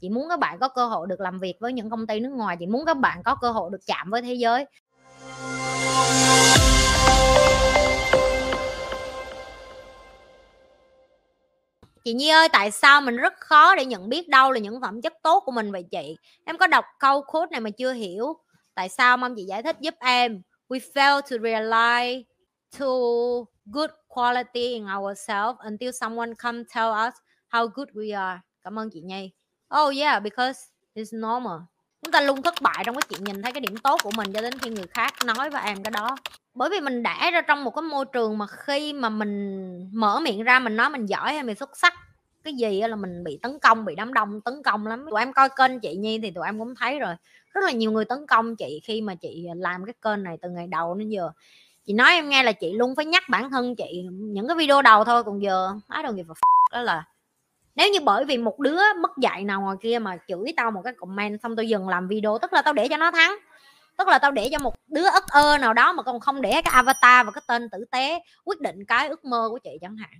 Chị muốn các bạn có cơ hội được làm việc với những công ty nước ngoài. Chị muốn các bạn có cơ hội được chạm với thế giới. Chị Nhi ơi, tại sao mình rất khó để nhận biết đâu là những phẩm chất tốt của mình vậy chị? Em có đọc câu quote này mà chưa hiểu. Tại sao? Mong chị giải thích giúp em. We fail to realize to good quality in ourselves until someone come tell us how good we are. Cảm ơn chị Nhi. Oh yeah, because it's normal. Chúng ta luôn thất bại trong cái chuyện nhìn thấy cái điểm tốt của mình cho đến khi người khác nói với em cái đó. Bởi vì mình đã ra trong một cái môi trường mà khi mà mình mở miệng ra mình nói mình giỏi hay mình xuất sắc cái gì là mình bị tấn công, bị đám đông tấn công lắm. Tụi em coi kênh chị Nhi thì tụi em cũng thấy rồi, rất là nhiều người tấn công chị khi mà chị làm cái kênh này từ ngày đầu đến giờ. Chị nói em nghe là chị luôn phải nhắc bản thân chị những cái video đầu thôi, còn giờ nói đồng nghiệp và đó là nếu như bởi vì một đứa mất dạy nào ngoài kia mà chửi tao một cái comment xong tao dừng làm video, tức là tao để cho nó thắng. Tức là tao để cho một đứa ất ơ nào đó mà còn không để cái avatar và cái tên tử tế quyết định cái ước mơ của chị chẳng hạn.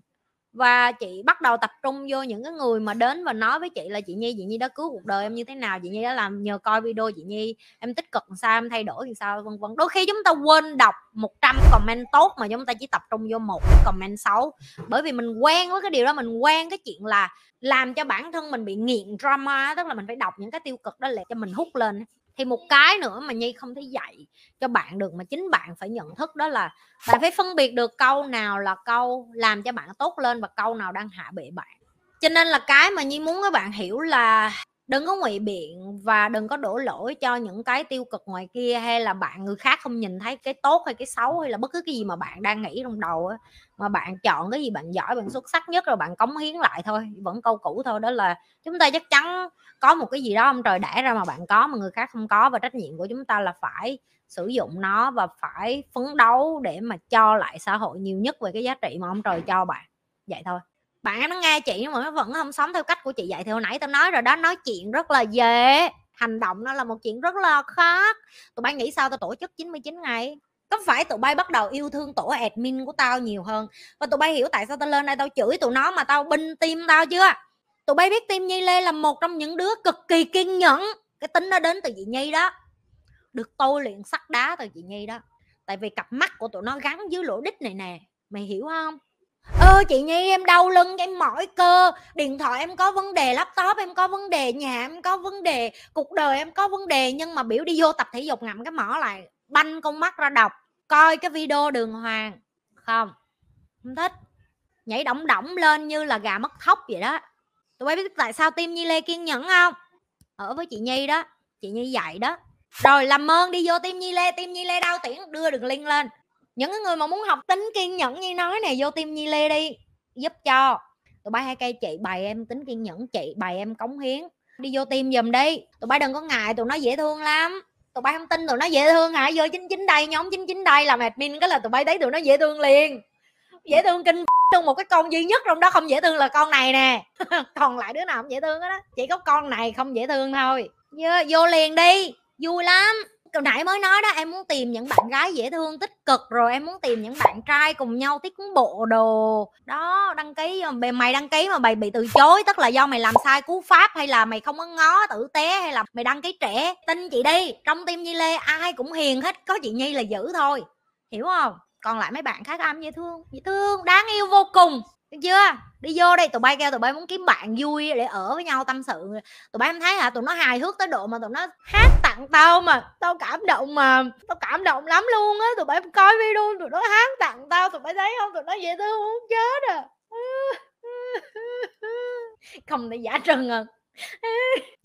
Và chị bắt đầu tập trung vô những cái người mà đến và nói với chị là chị Nhi đã cứu cuộc đời em như thế nào, chị Nhi đã làm nhờ coi video chị Nhi, em tích cực làm sao, em thay đổi làm sao, vân vân. Đôi khi chúng ta quên đọc 100 comment tốt mà chúng ta chỉ tập trung vô một cái comment xấu. Bởi vì mình quen với cái điều đó, mình quen cái chuyện là làm cho bản thân mình bị nghiện drama, tức là mình phải đọc những cái tiêu cực đó để cho mình hút lên. Thì một cái nữa mà Nhi không thể dạy cho bạn được mà chính bạn phải nhận thức đó là bạn phải phân biệt được câu nào là câu làm cho bạn tốt lên và câu nào đang hạ bệ bạn. Cho nên là cái mà Nhi muốn các bạn hiểu là đừng có ngụy biện và đừng có đổ lỗi cho những cái tiêu cực ngoài kia, hay là người khác không nhìn thấy cái tốt hay cái xấu, hay là bất cứ cái gì mà bạn đang nghĩ trong đầu ấy. Mà bạn chọn cái gì bạn giỏi, bạn xuất sắc nhất rồi bạn cống hiến lại thôi. Vẫn câu cũ thôi, đó là chúng ta chắc chắn có một cái gì đó ông trời đẻ ra mà bạn có mà người khác không có, và trách nhiệm của chúng ta là phải sử dụng nó và phải phấn đấu để mà cho lại xã hội nhiều nhất về cái giá trị mà ông trời cho bạn. Vậy thôi. Bạn nó nghe chị nhưng mà nó vẫn không sống theo cách của chị dạy. Thì hồi nãy tao nói rồi đó, nói chuyện rất là dễ, hành động nó là một chuyện rất là khó. Tụi bay nghĩ sao tao tổ chức 99 ngày? Có phải tụi bay bắt đầu yêu thương tổ admin của tao nhiều hơn? Và tụi bay hiểu tại sao tao lên đây tao chửi tụi nó mà tao binh team tao chưa? Tụi bay biết team Nhi Lê là một trong những đứa cực kỳ kiên nhẫn. Cái tính nó đến từ chị Nhi đó, được tôi luyện sắt đá từ chị Nhi đó. Tại vì cặp mắt của tụi nó gắn dưới lỗ đít này nè, mày hiểu không? Chị Nhi em đau lưng, em mỏi cơ, điện thoại em có vấn đề, laptop em có vấn đề, nhà em có vấn đề, cuộc đời em có vấn đề. Nhưng mà biểu đi vô tập thể dục ngậm cái mỏ lại, banh con mắt ra đọc, coi cái video Đường Hoàng, không thích, nhảy đỏng đỏng lên như là gà mất thóc vậy đó. Tụi bay biết tại sao team Nhi Lê kiên nhẫn không? Ở với chị Nhi đó, chị Nhi dạy đó. Rồi làm ơn đi vô team Nhi Lê đau tiễn, đưa đường link lên. Những người mà muốn học tính kiên nhẫn như nói này, vô team Nhi Lê đi, giúp cho tụi bay hai cây chị bày em tính kiên nhẫn, chị bày em cống hiến. Đi vô team giùm đi. Tụi bay đừng có ngại, tụi nó dễ thương lắm. Tụi bay không tin tụi nó dễ thương hả? Vô 99 đây, nhóm 99 đây làm admin cái là tụi bay thấy tụi nó dễ thương liền. Dễ thương kinh thương, một cái con duy nhất trong đó không dễ thương là con này nè. Còn lại đứa nào không dễ thương hết đó. Chỉ có con này không dễ thương thôi. Vô liền đi, vui lắm. Hồi nãy mới nói đó, em muốn tìm những bạn gái dễ thương tích cực, rồi em muốn tìm những bạn trai cùng nhau tiết bộ đồ đó. Đăng ký, mày đăng ký mà mày bị từ chối, tức là do mày làm sai cú pháp, hay là mày không có ngó tử tế, hay là mày đăng ký trẻ. Tin chị đi, trong team Nhi Lê ai cũng hiền hết, có chị Nhi là dữ thôi, hiểu không? Còn lại mấy bạn khác am dễ thương, đáng yêu vô cùng, được chưa? Đi vô đây, tụi bay kêu tụi bay muốn kiếm bạn vui để ở với nhau tâm sự. Tụi bay em thấy hả, tụi nó hài hước tới độ mà tụi nó hát tặng tao mà tao cảm động, mà tao cảm động lắm luôn á. Tụi bay em coi video tụi nó hát tặng tao, tụi bay thấy không, tụi nó dễ thương muốn chết à. Không để giả trần à.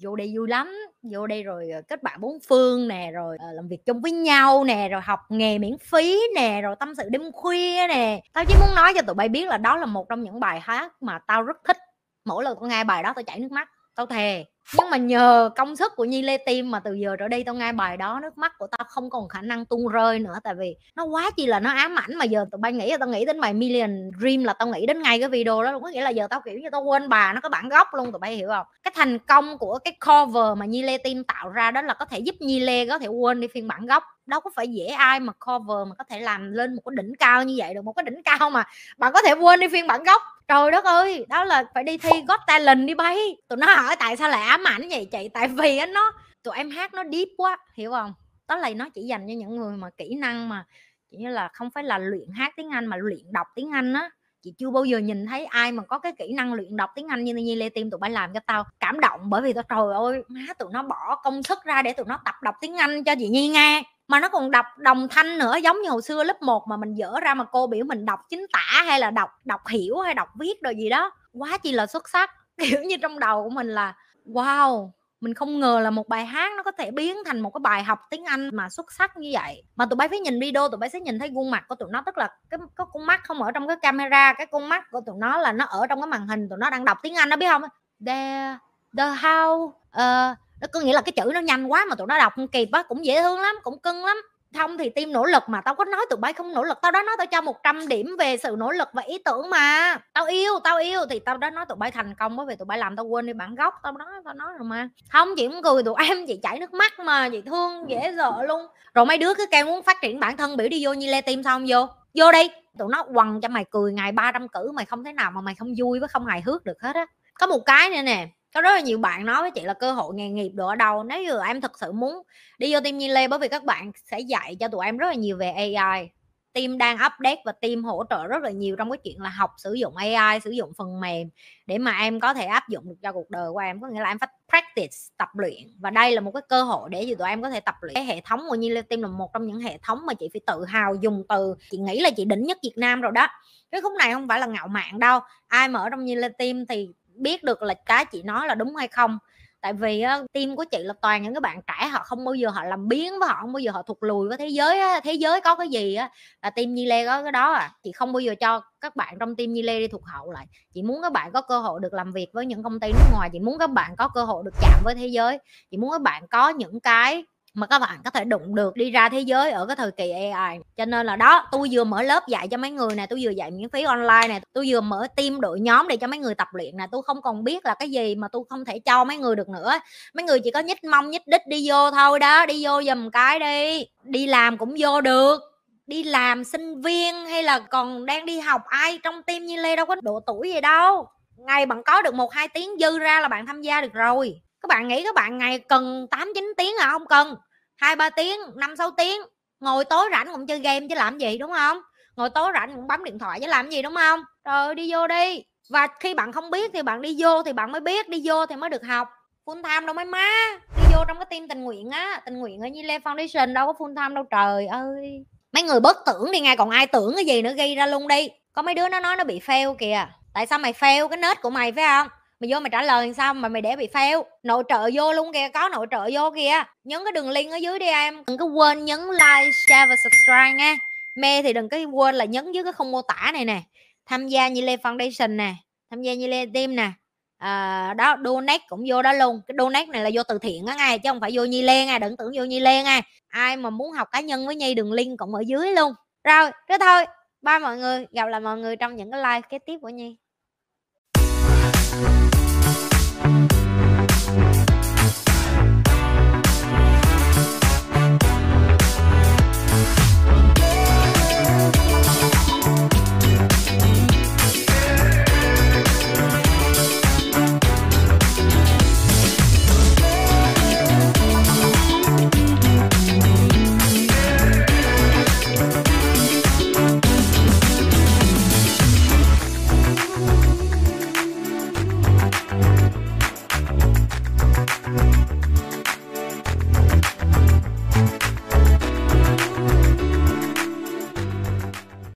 Vô đây vui lắm, vô đây rồi kết bạn bốn phương nè, rồi làm việc chung với nhau nè, rồi học nghề miễn phí nè, rồi tâm sự đêm khuya nè. Tao chỉ muốn nói cho tụi bay biết là đó là một trong những bài hát mà tao rất thích. Mỗi lần tao nghe bài đó tao chảy nước mắt, tao thề. Nhưng mà nhờ công sức của Nhi Lê Team mà từ giờ trở đi tao nghe bài đó nước mắt của tao không còn khả năng tuôn rơi nữa. Tại vì nó quá chi là nó ám ảnh. Mà giờ tụi bay nghĩ là tao nghĩ đến bài Million Dream là tao nghĩ đến ngay cái video đó. Có nghĩa là giờ tao kiểu như tao quên bà, nó có bản gốc luôn, tụi bay hiểu không? Cái thành công của cái cover mà Nhi Lê Team tạo ra đó là có thể giúp Nhi Lê có thể quên đi phiên bản gốc. Đâu có phải dễ ai mà cover mà có thể làm lên một cái đỉnh cao như vậy được. Một cái đỉnh cao mà bạn có thể quên đi phiên bản gốc. Trời đất ơi, đó là phải đi thi Got Talent đi bay. Tụi nó hỏi tại sao lại ám ảnh vậy chị, tại vì á nó tụi em hát nó deep quá, hiểu không? Đó là nó chỉ dành cho những người mà kỹ năng mà chỉ như là không phải là luyện hát tiếng Anh mà luyện đọc tiếng Anh á. Chị chưa bao giờ nhìn thấy ai mà có cái kỹ năng luyện đọc tiếng Anh như Nhi Lê Team. Tụi bay làm cho tao cảm động, bởi vì tao trời ơi má, tụi nó bỏ công sức ra để tụi nó tập đọc tiếng Anh cho chị Nhi nghe, mà nó còn đọc đồng thanh nữa, giống như hồi xưa lớp 1 mà mình dở ra mà cô biểu mình đọc chính tả hay là đọc hiểu hay đọc viết đồ gì đó, quá chi là xuất sắc. Kiểu như trong đầu của mình là wow, mình không ngờ là một bài hát nó có thể biến thành một cái bài học tiếng Anh mà xuất sắc như vậy. Mà tụi bay phải nhìn video, tụi bay sẽ nhìn thấy gương mặt của tụi nó, tức là cái con mắt không ở trong cái camera, cái con mắt của tụi nó là nó ở trong cái màn hình, tụi nó đang đọc tiếng Anh đó, biết không? The how nó có nghĩa là cái chữ nó nhanh quá mà tụi nó đọc không kịp á, cũng dễ thương lắm, cũng cưng lắm. Không thì team nỗ lực mà, tao có nói tụi bay không nỗ lực, tao đã nói tao cho 100 điểm về sự nỗ lực và ý tưởng mà. Tao yêu thì tao đã nói tụi bay thành công, bởi vì tụi bay làm tao quên đi bản gốc, tao nói rồi mà. Không, chị cũng cười tụi em, chị chảy nước mắt mà, chị thương dễ sợ luôn. Rồi mấy đứa cứ kêu muốn phát triển bản thân, biểu đi vô Nhi Lê Team xong vô đi. Tụi nó quằn cho mày cười ngày 300 cử, mày không thể nào mà mày không vui với không hài hước được hết á. Có một cái nữa nè, có rất là nhiều bạn nói với chị là cơ hội nghề nghiệp đồ ở đâu. Nếu như em thật sự muốn đi vô team Nhi Lê, bởi vì các bạn sẽ dạy cho tụi em rất là nhiều về AI. Team đang update và team hỗ trợ rất là nhiều trong cái chuyện là học sử dụng AI, sử dụng phần mềm để mà em có thể áp dụng được cho cuộc đời của em. Có nghĩa là em phải practice, tập luyện, và đây là một cái cơ hội để tụi em có thể tập luyện. Cái hệ thống của Nhi Lê Team là một trong những hệ thống mà chị phải tự hào dùng từ. Chị nghĩ là chị đỉnh nhất Việt Nam rồi đó. Cái khúc này không phải là ngạo mạn đâu. Ai mà ở trong Nhi Lê Team thì biết được là cái chị nói là đúng hay không. Tại vì team của chị là toàn những cái bạn trẻ, họ không bao giờ họ làm biếng và họ không bao giờ họ thụt lùi với thế giới á. Thế giới có cái gì á là team Nhi Lê có cái đó à. Chị không bao giờ cho các bạn trong team Nhi Lê đi thụt hậu lại. Chị muốn các bạn có cơ hội được làm việc với những công ty nước ngoài, chị muốn các bạn có cơ hội được chạm với thế giới, chị muốn các bạn có những cái mà các bạn có thể đụng được đi ra thế giới ở cái thời kỳ AI. Cho nên là đó, tôi vừa mở lớp dạy cho mấy người này, tôi vừa dạy miễn phí online này, tôi vừa mở team đội nhóm để cho mấy người tập luyện này. Tôi không còn biết là cái gì mà tôi không thể cho mấy người được nữa. Mấy người chỉ có nhích mông nhích đích đi vô thôi đó, đi vô dùm cái đi. Đi làm cũng vô được, đi làm sinh viên hay là còn đang đi học, ai trong team Nhi Lê đâu có độ tuổi gì đâu. Ngày bạn có được 1-2 tiếng dư ra là bạn tham gia được rồi. Các bạn nghĩ các bạn ngày cần 8-9 tiếng à? Không cần, 2-3 tiếng, 5-6 tiếng. Ngồi tối rảnh cũng chơi game chứ làm gì, đúng không? Ngồi tối rảnh cũng bấm điện thoại chứ làm gì, đúng không? Rồi đi vô đi. Và khi bạn không biết thì bạn đi vô thì bạn mới biết, đi vô thì mới được học. Full time đâu mấy má. Đi vô trong cái team tình nguyện á, tình nguyện ở Nhi Lê Foundation đâu có full time đâu trời ơi. Mấy người bớt tưởng đi ngay, còn ai tưởng cái gì nữa ghi ra luôn đi. Có mấy đứa nó nói nó bị fail kìa. Tại sao mày fail cái nết của mày phải không? Mày vô mày trả lời làm sao mà mày để bị fail? Nội trợ vô luôn kìa, có nội trợ vô kìa. Nhấn cái đường link ở dưới đi em. Đừng có quên nhấn like, share và subscribe nha. Mê thì đừng có quên là nhấn dưới cái khung mô tả này nè. Tham gia Nhi Lê Foundation nè, tham gia Nhi Lê Team nè. Đó, donate cũng vô đó luôn. Cái donate này là vô từ thiện á ngay, chứ không phải vô Nhi Lê ngay, đừng tưởng vô Nhi Lê ngay. Ai mà muốn học cá nhân với Nhi, đường link cũng ở dưới luôn. Rồi, thế thôi. Bye mọi người, gặp lại mọi người trong những cái live kế tiếp của Nhi.